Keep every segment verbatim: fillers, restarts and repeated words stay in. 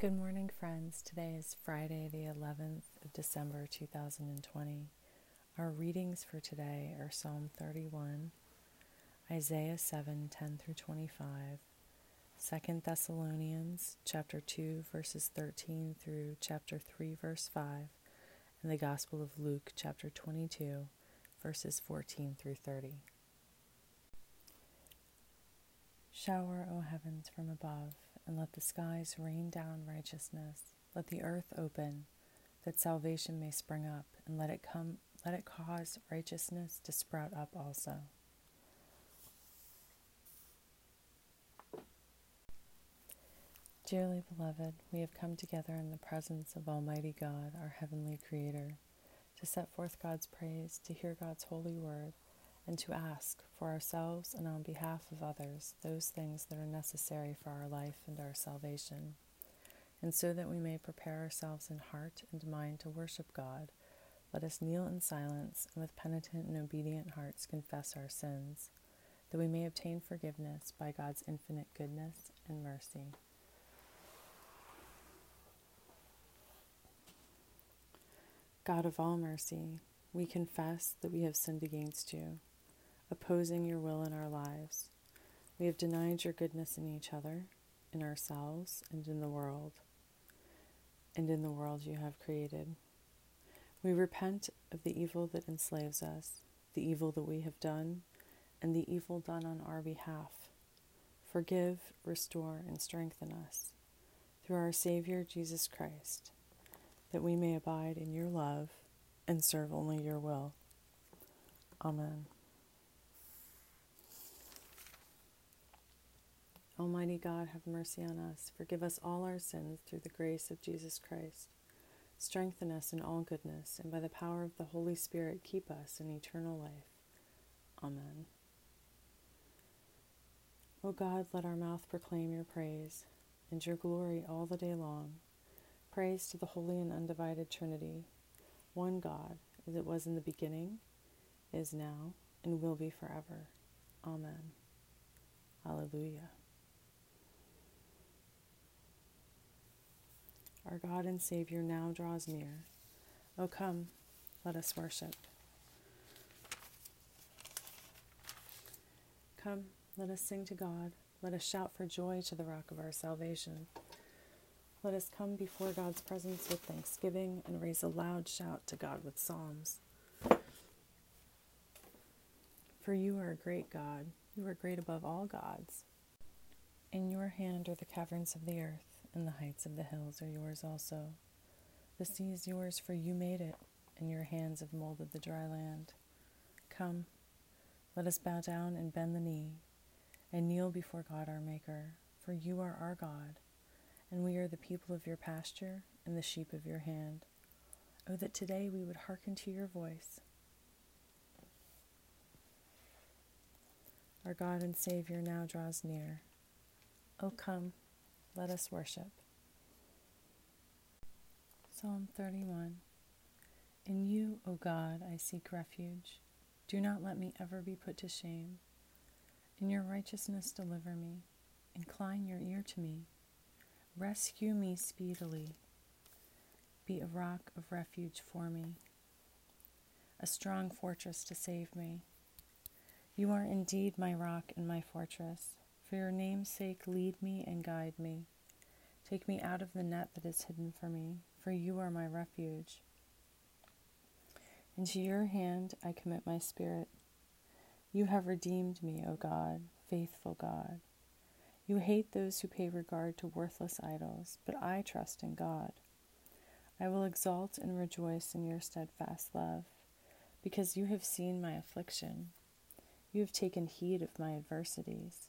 Good morning, friends. Today is Friday, the eleventh of December, two thousand twenty. Our readings for today are Psalm thirty-one, Isaiah seven ten through twenty-five, Second Thessalonians chapter two, verses thirteen through chapter three, verse five, and the Gospel of Luke chapter twenty-two, verses fourteen through thirty. Shower, O heavens, from above, and let the skies rain down righteousness. Let the earth open, that salvation may spring up, and let it come, let it cause righteousness to sprout up also. Dearly beloved, we have come together in the presence of Almighty God, our heavenly Creator, to set forth God's praise, to hear God's holy word, and to ask for ourselves and on behalf of others those things that are necessary for our life and our salvation, and so that we may prepare ourselves in heart and mind to worship God. Let us kneel in silence and with penitent and obedient hearts confess our sins, that we may obtain forgiveness by God's infinite goodness and mercy. God of all mercy, we confess that we have sinned against you, opposing your will in our lives. We have denied your goodness in each other, in ourselves, and in the world, and in the world you have created. We repent of the evil that enslaves us, the evil that we have done, and the evil done on our behalf. Forgive, restore, and strengthen us through our Savior Jesus Christ, that we may abide in your love and serve only your will. Amen. Almighty God, have mercy on us. Forgive us all our sins through the grace of Jesus Christ. Strengthen us in all goodness, and by the power of the Holy Spirit, keep us in eternal life. Amen. O God, let our mouth proclaim your praise and your glory all the day long. Praise to the holy and undivided Trinity, one God, as it was in the beginning, is now, and will be forever. Amen. Alleluia. Our God and Savior now draws near. O come, let us worship. Come, let us sing to God. Let us shout for joy to the rock of our salvation. Let us come before God's presence with thanksgiving and raise a loud shout to God with psalms. For you are a great God. You are great above all gods. In your hand are the caverns of the earth, and the heights of the hills are yours also. The sea is yours, for you made it, and your hands have molded the dry land. Come, let us bow down and bend the knee, and kneel before God our Maker, for you are our God, and we are the people of your pasture, and the sheep of your hand. Oh, that today we would hearken to your voice. Our God and Savior now draws near. Oh, come, let us worship. Psalm thirty-one. In you, O God, I seek refuge. Do not let me ever be put to shame. In your righteousness deliver me. Incline your ear to me. Rescue me speedily. Be a rock of refuge for me, a strong fortress to save me. You are indeed my rock and my fortress. For your name's sake, lead me and guide me. Take me out of the net that is hidden for me, for you are my refuge. Into your hand I commit my spirit. You have redeemed me, O God, faithful God. You hate those who pay regard to worthless idols, but I trust in God. I will exalt and rejoice in your steadfast love, because you have seen my affliction. You have taken heed of my adversities,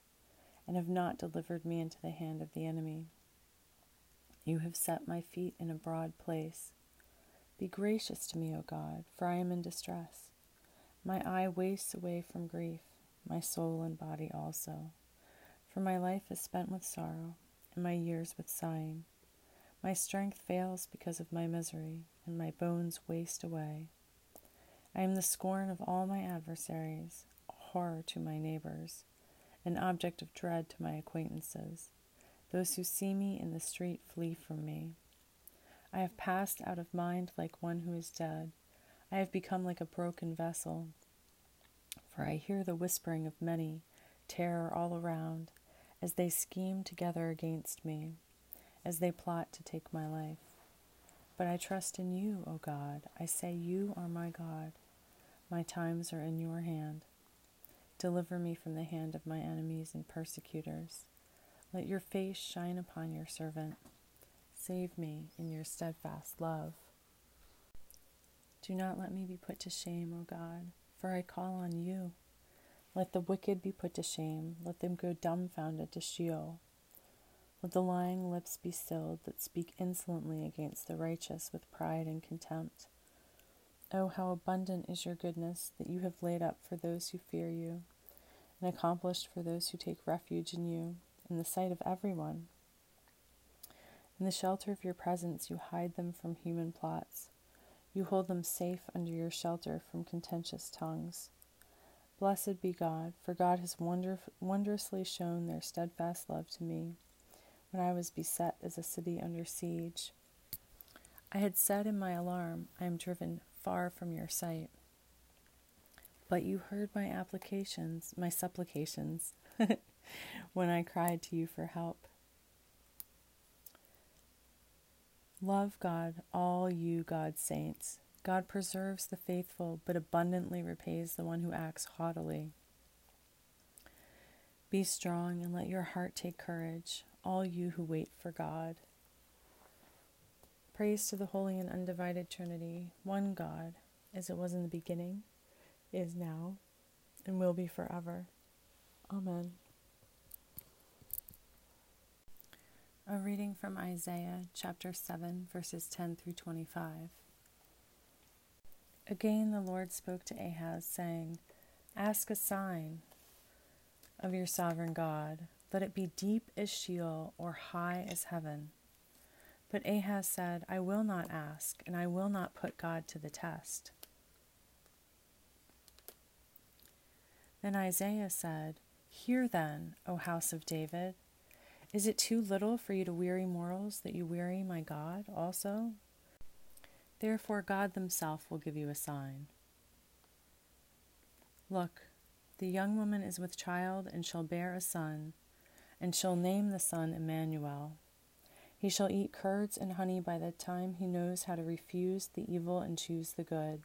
and have not delivered me into the hand of the enemy. You have set my feet in a broad place. Be gracious to me, O God, for I am in distress. My eye wastes away from grief, my soul and body also. For my life is spent with sorrow, and my years with sighing. My strength fails because of my misery, and my bones waste away. I am the scorn of all my adversaries, a horror to my neighbors, an object of dread to my acquaintances. Those who see me in the street flee from me. I have passed out of mind like one who is dead. I have become like a broken vessel. For I hear the whispering of many, terror all around, as they scheme together against me, as they plot to take my life. But I trust in you, O God. I say you are my God. My times are in your hand. Deliver me from the hand of my enemies and persecutors. Let your face shine upon your servant. Save me in your steadfast love. Do not let me be put to shame, O God, for I call on you. Let the wicked be put to shame. Let them go dumbfounded to Sheol. Let the lying lips be stilled that speak insolently against the righteous with pride and contempt. Oh, how abundant is your goodness that you have laid up for those who fear you, and accomplished for those who take refuge in you, in the sight of everyone. In the shelter of your presence you hide them from human plots. You hold them safe under your shelter from contentious tongues. Blessed be God, for God has wonder- wondrously shown their steadfast love to me, when I was beset as a city under siege. I had said in my alarm, I am driven far from your sight. But you heard my applications, my supplications, when I cried to you for help. Love God, all you God's saints. God preserves the faithful, but abundantly repays the one who acts haughtily. Be strong and let your heart take courage, all you who wait for God. Praise to the holy and undivided Trinity, one God, as it was in the beginning, is now, and will be forever. Amen. A reading from Isaiah chapter seven, verses ten through twenty-five. Again the Lord spoke to Ahaz, saying, "Ask a sign of your sovereign God. Let it be deep as Sheol or high as heaven." But Ahaz said, "I will not ask, and I will not put God to the test." Then Isaiah said, "Hear then, O house of David, is it too little for you to weary mortals that you weary my God also? Therefore God himself will give you a sign. Look, the young woman is with child and shall bear a son, and shall name the son Emmanuel. He shall eat curds and honey by the time he knows how to refuse the evil and choose the good.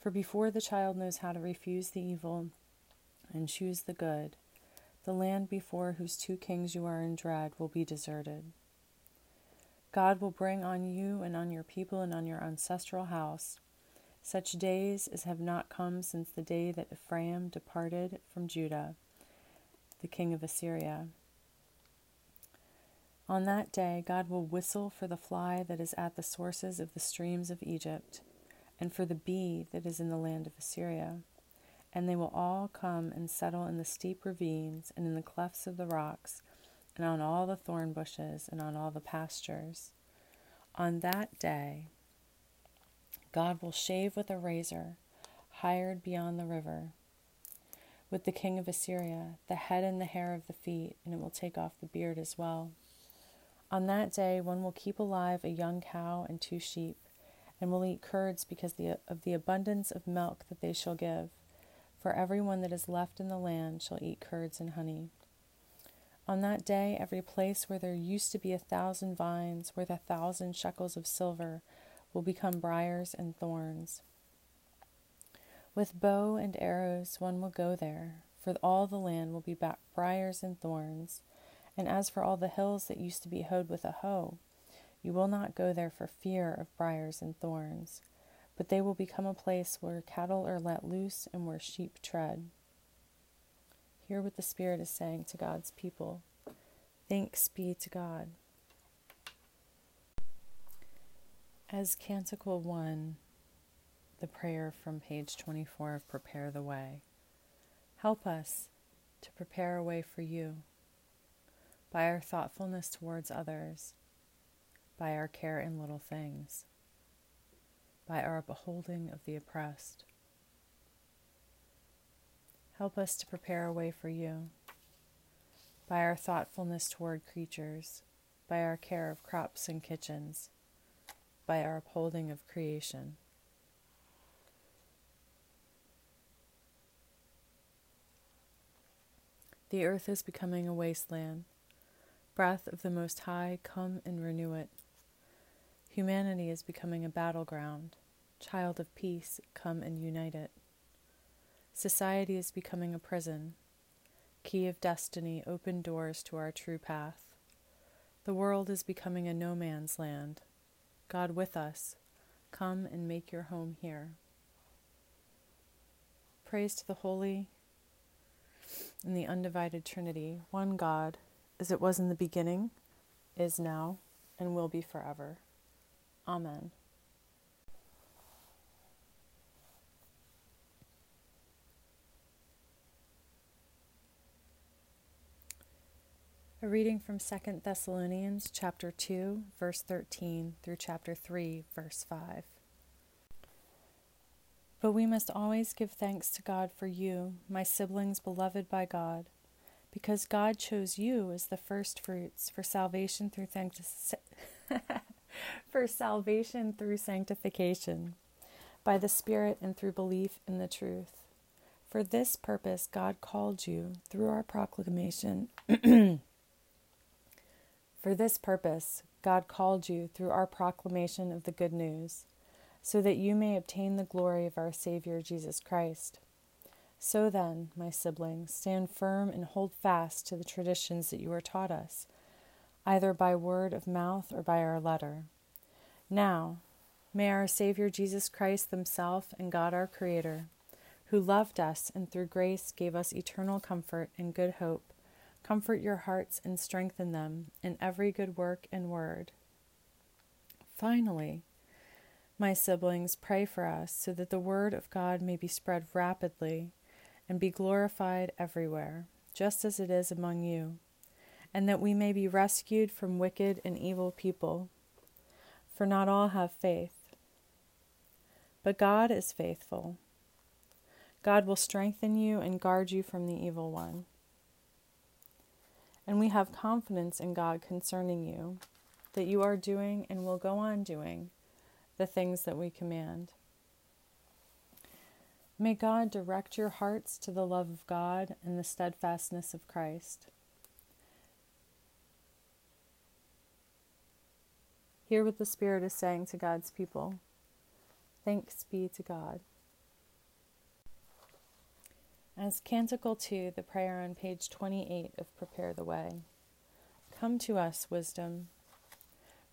For before the child knows how to refuse the evil and choose the good, the land before whose two kings you are in dread will be deserted. God will bring on you and on your people and on your ancestral house such days as have not come since the day that Ephraim departed from Judah, the king of Assyria. On that day, God will whistle for the fly that is at the sources of the streams of Egypt, and for the bee that is in the land of Assyria. And they will all come and settle in the steep ravines, and in the clefts of the rocks, and on all the thorn bushes, and on all the pastures. On that day, God will shave with a razor, hired beyond the river, with the king of Assyria, the head and the hair of the feet, and it will take off the beard as well. On that day, one will keep alive a young cow and two sheep, and will eat curds because of the abundance of milk that they shall give. For everyone that is left in the land shall eat curds and honey. On that day, every place where there used to be a thousand vines, worth a thousand shekels of silver, will become briars and thorns. With bow and arrows one will go there, for all the land will be briars and thorns. And as for all the hills that used to be hoed with a hoe, you will not go there for fear of briars and thorns, but they will become a place where cattle are let loose and where sheep tread." Hear what the Spirit is saying to God's people. Thanks be to God. As Canticle one, the prayer from page twenty-four of Prepare the Way. Help us to prepare a way for you, by our thoughtfulness towards others, by our care in little things, by our upholding of the oppressed. Help us to prepare a way for you, by our thoughtfulness toward creatures, by our care of crops and kitchens, by our upholding of creation. The earth is becoming a wasteland. Breath of the Most High, come and renew it. Humanity is becoming a battleground. Child of peace, come and unite it. Society is becoming a prison. Key of destiny, open doors to our true path. The world is becoming a no man's land. God with us, come and make your home here. Praise to the Holy in the undivided Trinity, one God, as it was in the beginning, is now, and will be forever. Amen. A reading from Second Thessalonians chapter two, verse thirteen through chapter three, verse five. But we must always give thanks to God for you, my siblings beloved by God, because God chose you as the firstfruits for salvation through thanks for salvation through sanctification, by the Spirit and through belief in the truth. For this purpose God called you through our proclamation. For this purpose, God called you through our proclamation of the good news, so that you may obtain the glory of our Savior Jesus Christ. So then, my siblings, stand firm and hold fast to the traditions that you were taught us, either by word of mouth or by our letter. Now, may our Savior Jesus Christ himself and God our Creator, who loved us and through grace gave us eternal comfort and good hope, comfort your hearts and strengthen them in every good work and word. Finally, my siblings, pray for us so that the word of God may be spread rapidly and be glorified everywhere, just as it is among you, and that we may be rescued from wicked and evil people. For not all have faith, but God is faithful. God will strengthen you and guard you from the evil one. And we have confidence in God concerning you, that you are doing and will go on doing the things that we command. May God direct your hearts to the love of God and the steadfastness of Christ. Hear what the Spirit is saying to God's people. Thanks be to God. As Canticle two, the prayer on page twenty-eight of Prepare the Way. Come to us, wisdom,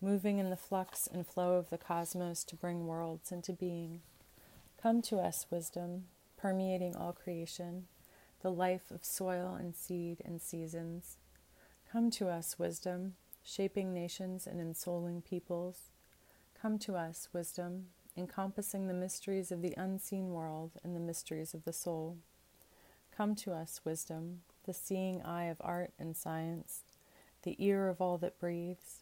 moving in the flux and flow of the cosmos to bring worlds into being. Come to us, wisdom, permeating all creation, the life of soil and seed and seasons. Come to us, wisdom, shaping nations and ensouling peoples. Come to us, wisdom, encompassing the mysteries of the unseen world and the mysteries of the soul. Come to us, wisdom, the seeing eye of art and science, the ear of all that breathes.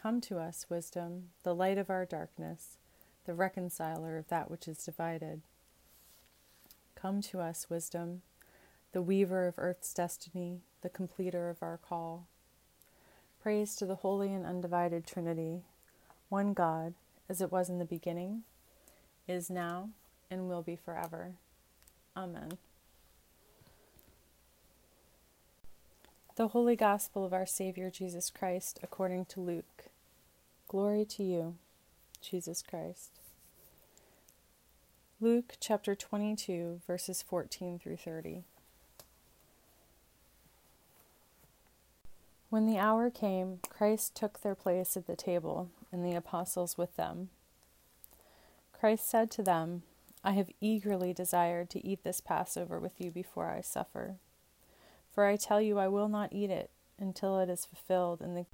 Come to us, wisdom, the light of our darkness, the reconciler of that which is divided. Come to us, wisdom, the weaver of earth's destiny, the completer of our call. Praise to the Holy and Undivided Trinity, one God, as it was in the beginning, is now, and will be forever. Amen. The Holy Gospel of our Savior Jesus Christ according to Luke. Glory to you, Jesus Christ. Luke chapter twenty-two, verses fourteen through thirty. When the hour came, Christ took their place at the table, and the apostles with them. Christ said to them, I have eagerly desired to eat this Passover with you before I suffer. For I tell you, I will not eat it until it is fulfilled in the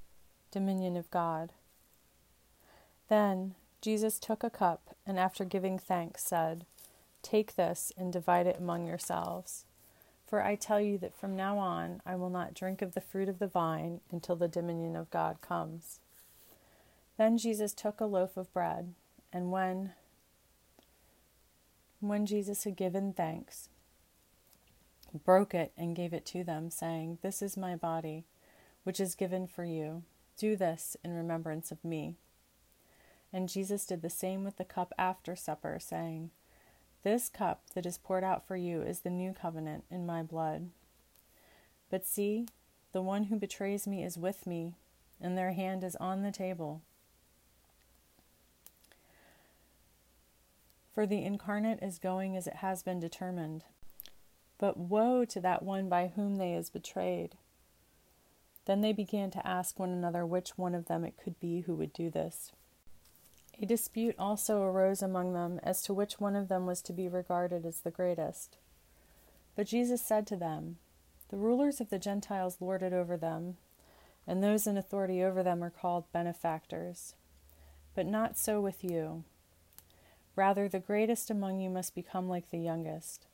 dominion of God. Then Jesus took a cup, and after giving thanks, said, Take this and divide it among yourselves. For I tell you that from now on I will not drink of the fruit of the vine until the dominion of God comes. Then Jesus took a loaf of bread, and when, when Jesus had given thanks, broke it and gave it to them, saying, "This is my body, which is given for you. Do this in remembrance of me." And Jesus did the same with the cup after supper, saying, "This cup that is poured out for you is the new covenant in my blood. But see, the one who betrays me is with me, and their hand is on the table." For the incarnate is going as it has been determined, but woe to that one by whom they is betrayed. Then they began to ask one another which one of them it could be who would do this. A dispute also arose among them as to which one of them was to be regarded as the greatest. But Jesus said to them, "The rulers of the Gentiles lord it over them, and those in authority over them are called benefactors. But not so with you. Rather, the greatest among you must become like the youngest,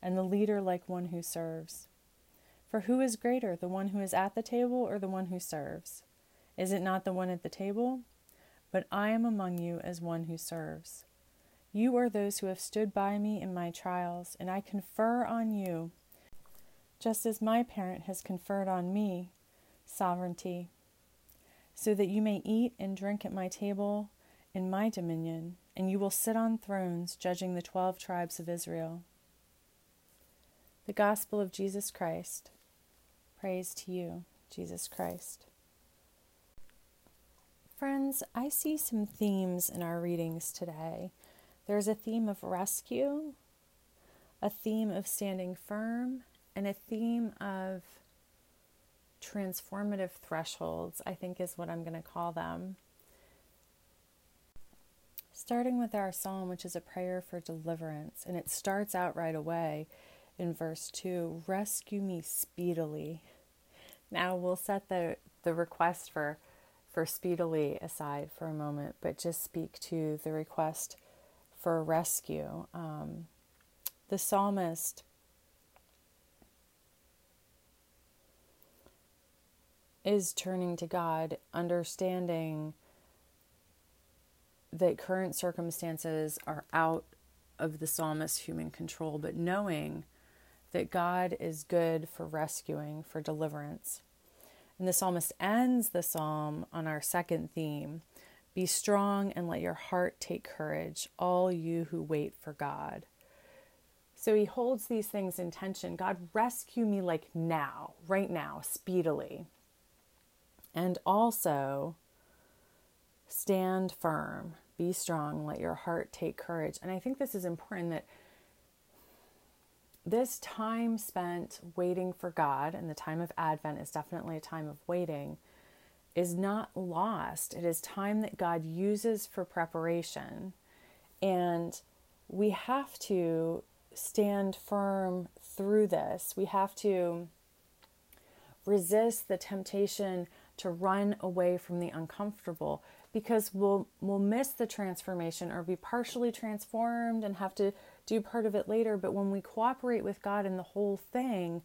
and the leader like one who serves. For who is greater, the one who is at the table or the one who serves? Is it not the one at the table? But I am among you as one who serves. You are those who have stood by me in my trials, and I confer on you, just as my parent has conferred on me, sovereignty, so that you may eat and drink at my table in my dominion, and you will sit on thrones judging the twelve tribes of Israel." The Gospel of Jesus Christ. Praise to you, Jesus Christ. Friends, I see some themes in our readings today. There's a theme of rescue, a theme of standing firm, and a theme of transformative thresholds, I think is what I'm going to call them. Starting with our psalm, which is a prayer for deliverance, and it starts out right away in verse two, "Rescue me speedily." Now we'll set the, the request for, for speedily aside for a moment, but just speak to the request for rescue. Um, the psalmist is turning to God, understanding that current circumstances are out of the psalmist's human control, but knowing that God is good for rescuing, for deliverance. And the psalmist ends the psalm on our second theme, "Be strong and let your heart take courage, all you who wait for God." So he holds these things in tension. God, rescue me like now, right now, speedily. And also, stand firm, be strong, let your heart take courage. And I think this is important, that this time spent waiting for God, and the time of Advent is definitely a time of waiting, is not lost. It is time that God uses for preparation. And we have to stand firm through this. We have to resist the temptation to run away from the uncomfortable, because we'll we'll miss the transformation, or be partially transformed and have to do part of it later. But when we cooperate with God in the whole thing,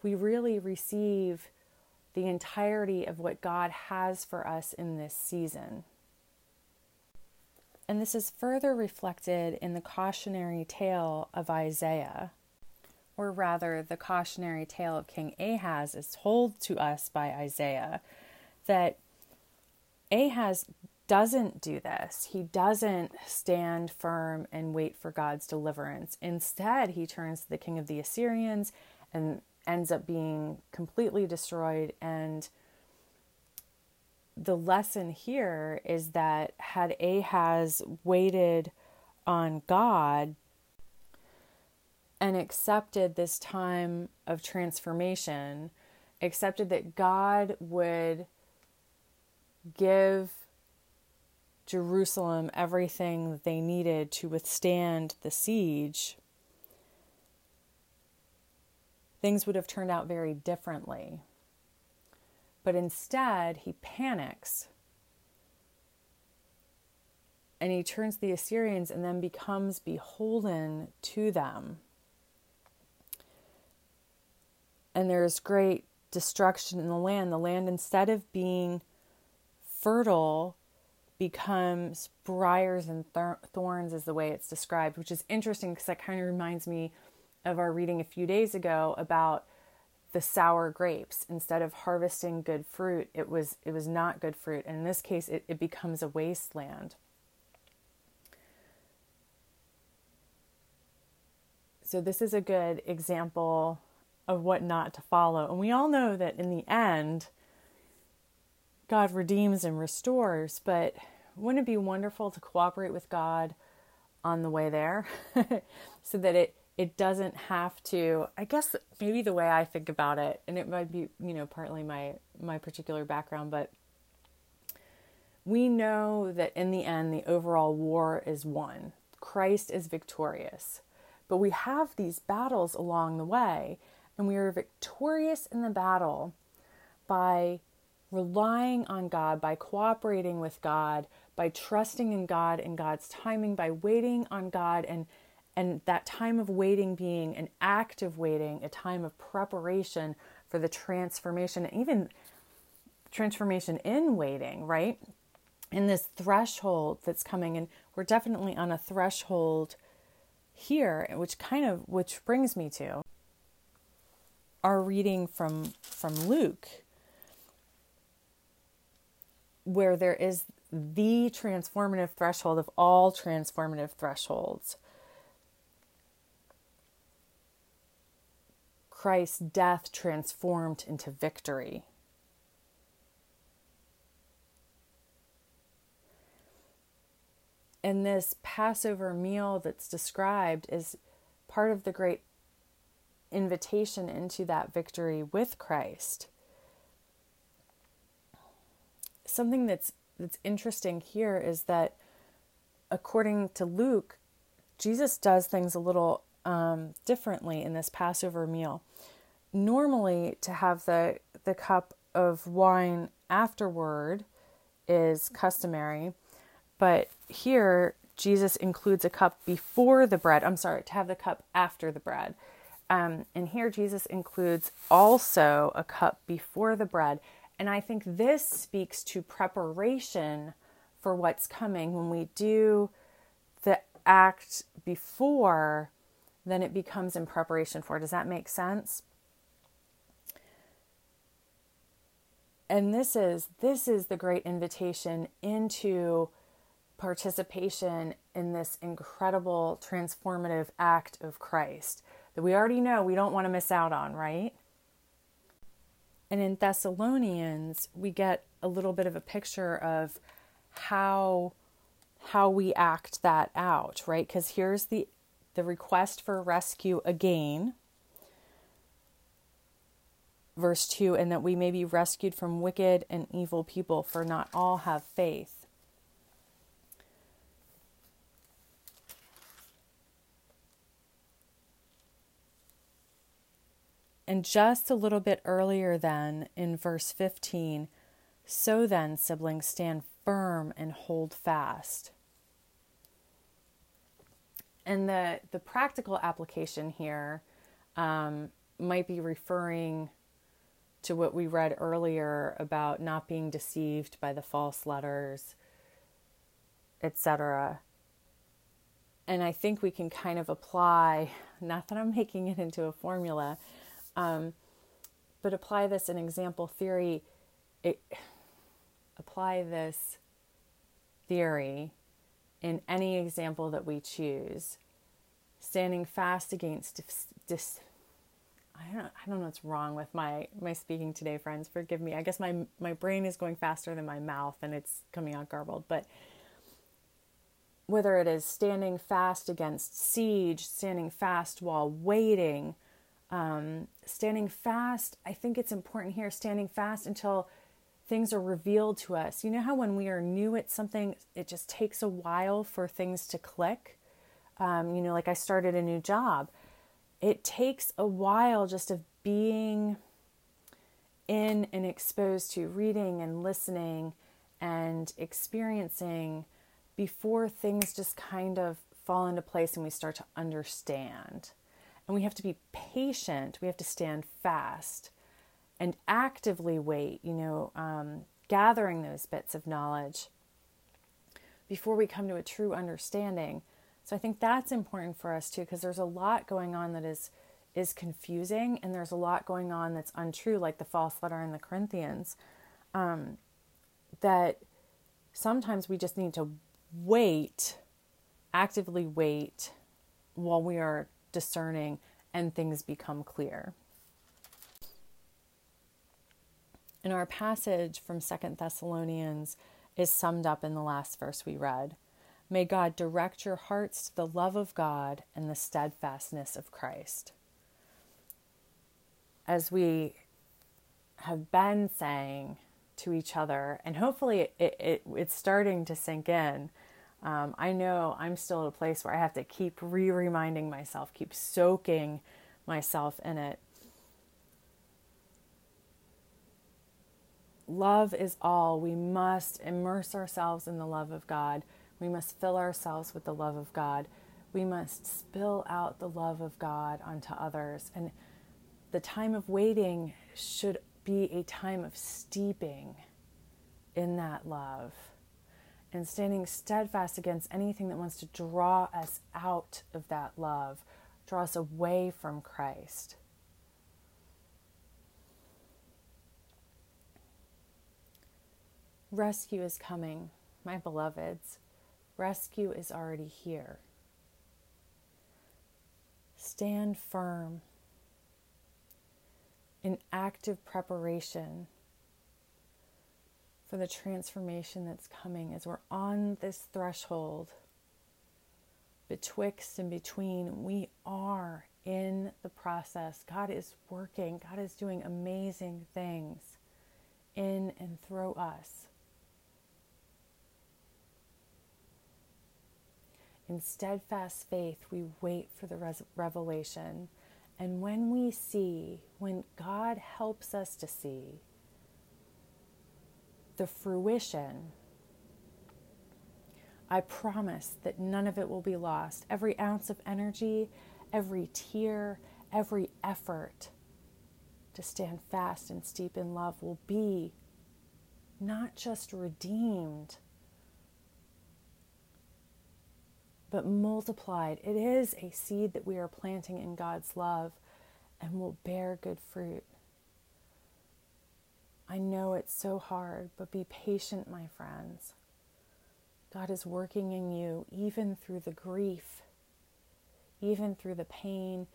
we really receive the entirety of what God has for us in this season. And this is further reflected in the cautionary tale of Isaiah, or rather the cautionary tale of King Ahaz is told to us by Isaiah, that Ahaz doesn't do this. He doesn't stand firm and wait for God's deliverance. Instead, he turns to the king of the Assyrians and ends up being completely destroyed. And the lesson here is that had Ahaz waited on God and accepted this time of transformation, accepted that God would give Jerusalem everything that they needed to withstand the siege, things would have turned out very differently. But instead, he panics and he turns to the Assyrians and then becomes beholden to them. And there's great destruction in the land. The land, instead of being fertile, becomes briars and thorns is the way it's described, which is interesting because that kind of reminds me of our reading a few days ago about the sour grapes. Instead of harvesting good fruit, it was it was not good fruit. And in this case, it, it becomes a wasteland. So this is a good example of what not to follow. And we all know that in the end, God redeems and restores, but wouldn't it be wonderful to cooperate with God on the way there so that it, it doesn't have to, I guess maybe the way I think about it, and it might be, you know, partly my, my particular background, but we know that in the end, the overall war is won. Christ is victorious, but we have these battles along the way, and we are victorious in the battle by relying on God, by cooperating with God, by trusting in God and God's timing, by waiting on God, and and that time of waiting being an act of waiting, a time of preparation for the transformation, and even transformation in waiting, right? In this threshold that's coming, and we're definitely on a threshold here, which kind of which brings me to our reading from from Luke, where there is the transformative threshold of all transformative thresholds. Christ's death transformed into victory. And this Passover meal that's described is part of the great invitation into that victory with Christ. Something that's that's interesting here is that according to Luke, Jesus does things a little um, differently in this Passover meal. Normally, to have the the cup of wine afterward is customary, but here Jesus includes a cup before the bread. I'm sorry, to have the cup after the bread. Um, and here Jesus includes also a cup before the bread. And I think this speaks to preparation for what's coming. When we do the act before, then it becomes in preparation for. Does that make sense? And this is this is the great invitation into participation in this incredible transformative act of Christ that we already know we don't want to miss out on, right? And in Thessalonians, we get a little bit of a picture of how how we act that out, right? Because here's the the request for rescue again, verse two, and that we may be rescued from wicked and evil people, for not all have faith. And just a little bit earlier then, in verse fifteen, so then, siblings, stand firm and hold fast. And the, the practical application here um, might be referring to what we read earlier about not being deceived by the false letters, et cetera. And I think we can kind of apply, not that I'm making it into a formula, Um, but apply this in example theory, it, apply this theory in any example that we choose, standing fast against dis, dis, I don't, I don't know what's wrong with my, my speaking today, friends, forgive me. I guess my, my brain is going faster than my mouth and it's coming out garbled, but whether it is standing fast against siege, standing fast while waiting, Um, standing fast, I think it's important here, standing fast until things are revealed to us. You know how when we are new at something, it just takes a while for things to click? Um, you know, like I started a new job. It takes a while just of being in and exposed to reading and listening and experiencing before things just kind of fall into place and we start to understand. And we have to be patient. We have to stand fast and actively wait, you know, um, gathering those bits of knowledge before we come to a true understanding. So I think that's important for us too, because there's a lot going on that is is confusing, and there's a lot going on that's untrue, like the false letter in the Corinthians, um, that sometimes we just need to wait, actively wait while we are discerning and things become clear. And our passage from Second Thessalonians is summed up in the last verse we read. May God direct your hearts to the love of God and the steadfastness of Christ. As we have been saying to each other, and hopefully it, it it's starting to sink in. Um, I know I'm still at a place where I have to keep re-reminding myself, keep soaking myself in it. Love is all. We must immerse ourselves in the love of God. We must fill ourselves with the love of God. We must spill out the love of God onto others. And the time of waiting should be a time of steeping in that love and standing steadfast against anything that wants to draw us out of that love, draw us away from Christ. Rescue is coming, my beloveds. Rescue is already here. Stand firm in active preparation for the transformation that's coming as we're on this threshold. Betwixt and between, we are in the process. God is working. God is doing amazing things in and through us. In steadfast faith, we wait for the res- revelation. And when we see, when God helps us to see the fruition, I promise that none of it will be lost. Every ounce of energy, every tear, every effort to stand fast and steep in love will be not just redeemed, but multiplied. It is a seed that we are planting in God's love and will bear good fruit. I know it's so hard, but be patient, my friends. God is working in you, even through the grief, even through the pain,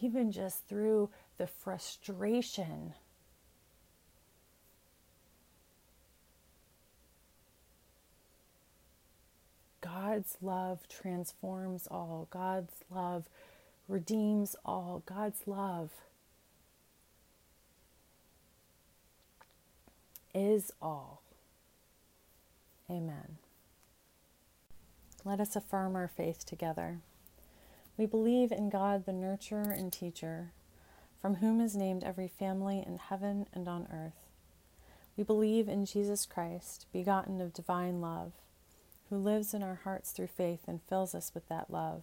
even just through the frustration. God's love transforms all. God's love redeems all. God's love is all. Amen. Let us affirm our faith together. We believe in God, the nurturer and teacher, from whom is named every family in heaven and on earth. We believe in Jesus Christ, begotten of divine love, who lives in our hearts through faith and fills us with that love.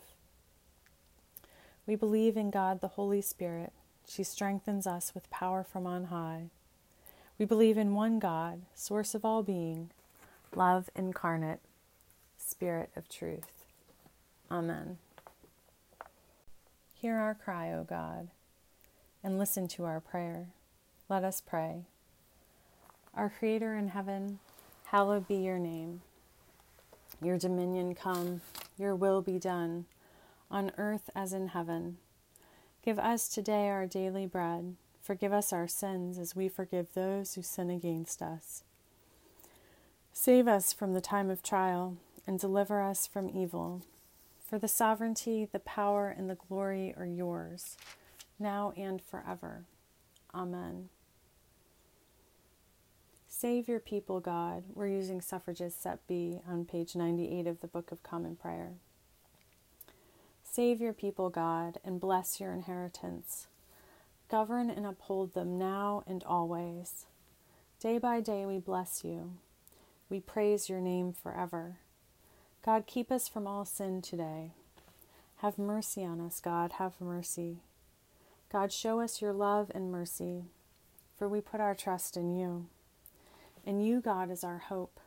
We believe in God, the Holy Spirit. She strengthens us with power from on high. We believe in one God, source of all being, love incarnate, Spirit of truth. Amen. Hear our cry, O God, and listen to our prayer. Let us pray. Our Creator in heaven, hallowed be your name. Your dominion come, your will be done, on earth as in heaven. Give us today our daily bread. Forgive us our sins as we forgive those who sin against us. Save us from the time of trial and deliver us from evil. For the sovereignty, the power, and the glory are yours, now and forever. Amen. Save your people, God. We're using Suffrages Set B on page ninety-eight of the Book of Common Prayer. Save your people, God, and bless your inheritance. Govern and uphold them now and always. Day by day we bless you. We praise your name forever. God, keep us from all sin today. Have mercy on us, God, have mercy. God, show us your love and mercy, for we put our trust in you. In you, God, is our hope,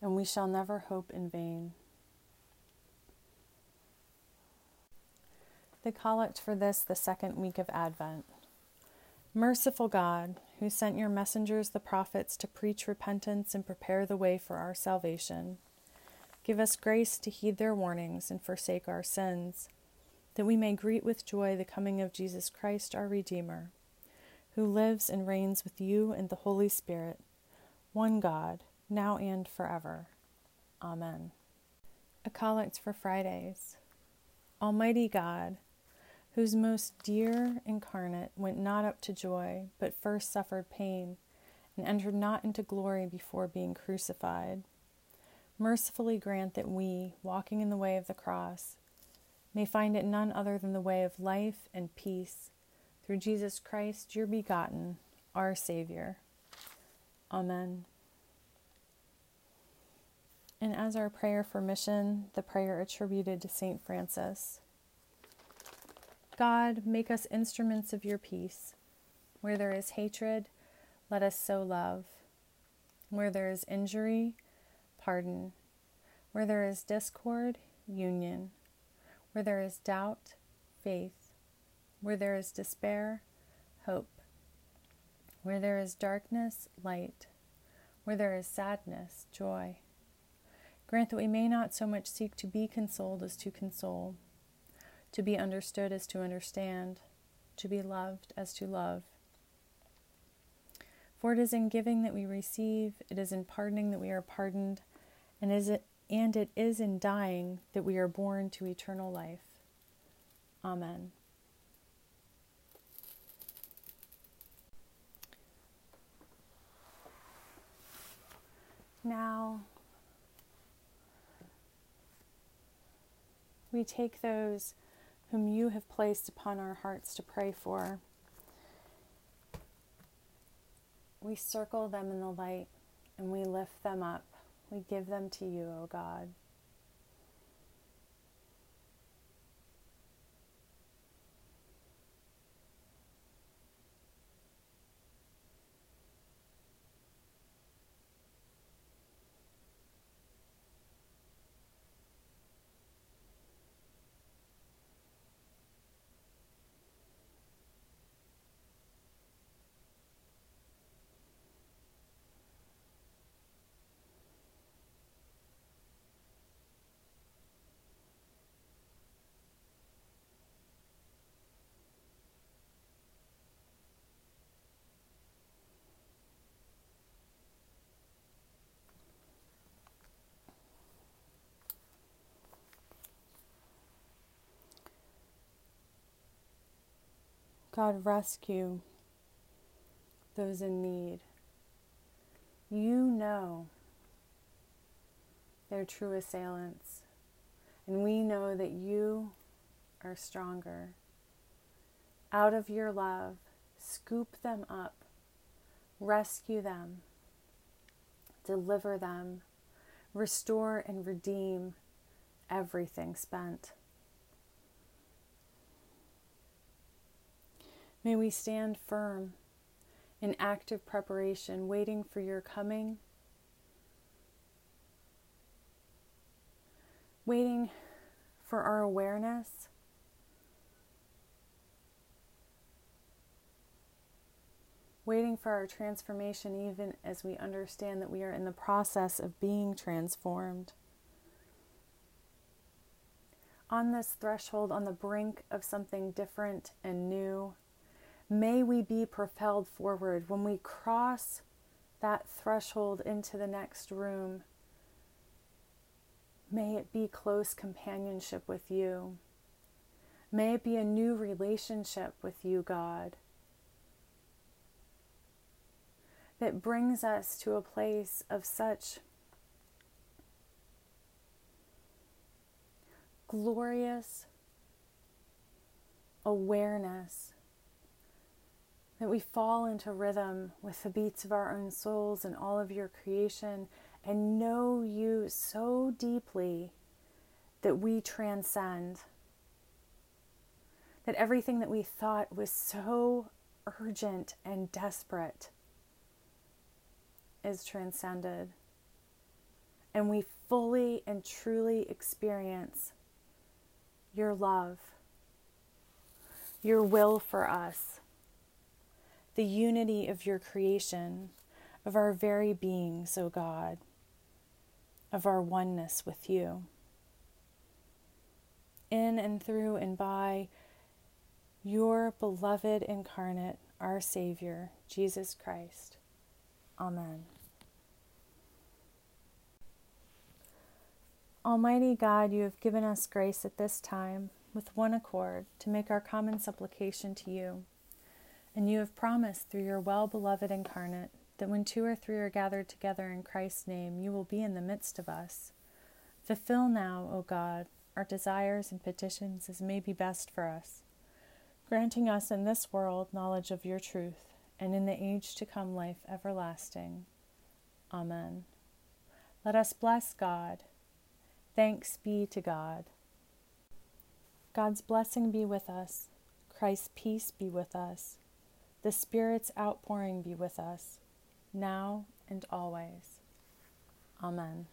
and we shall never hope in vain. The collect for this, the second week of Advent. Merciful God, who sent your messengers, the prophets, to preach repentance and prepare the way for our salvation, give us grace to heed their warnings and forsake our sins, that we may greet with joy the coming of Jesus Christ, our Redeemer, who lives and reigns with you and the Holy Spirit, one God, now and forever. Amen. A collect for Fridays. Almighty God, whose most dear incarnate went not up to joy, but first suffered pain, and entered not into glory before being crucified, mercifully grant that we, walking in the way of the cross, may find it none other than the way of life and peace, through Jesus Christ, your begotten, our Savior. Amen. And as our prayer for mission, the prayer attributed to Saint Francis. God, make us instruments of your peace. Where there is hatred, let us sow love. Where there is injury, pardon. Where there is discord, union. Where there is doubt, faith. Where there is despair, hope. Where there is darkness, light. Where there is sadness, joy. Grant that we may not so much seek to be consoled as to console, to be understood as to understand, to be loved as to love. For it is in giving that we receive, it is in pardoning that we are pardoned, and is it, and it is in dying that we are born to eternal life. Amen. Now, we take those whom you have placed upon our hearts to pray for. We circle them in the light and we lift them up. We give them to you, O God. God, rescue those in need. You know their true assailants, and we know that you are stronger. Out of your love, scoop them up, rescue them, deliver them, restore and redeem everything spent. May we stand firm in active preparation, waiting for your coming, waiting for our awareness, waiting for our transformation, even as we understand that we are in the process of being transformed. On this threshold, on the brink of something different and new, may we be propelled forward. When we cross that threshold into the next room, may it be close companionship with you. May it be a new relationship with you, God, that brings us to a place of such glorious awareness that we fall into rhythm with the beats of our own souls and all of your creation, and know you so deeply that we transcend. That everything that we thought was so urgent and desperate is transcended. And we fully and truly experience your love your will for us, the unity of your creation, of our very beings, O God, of our oneness with you. In and through and by your beloved incarnate, our Savior, Jesus Christ. Amen. Almighty God, you have given us grace at this time, with one accord, to make our common supplication to you. And you have promised through your well-beloved incarnate that when two or three are gathered together in Christ's name, you will be in the midst of us. Fulfill now, O God, our desires and petitions as may be best for us, granting us in this world knowledge of your truth, and in the age to come life everlasting. Amen. Let us bless God. Thanks be to God. God's blessing be with us. Christ's peace be with us. The Spirit's outpouring be with us, now and always. Amen.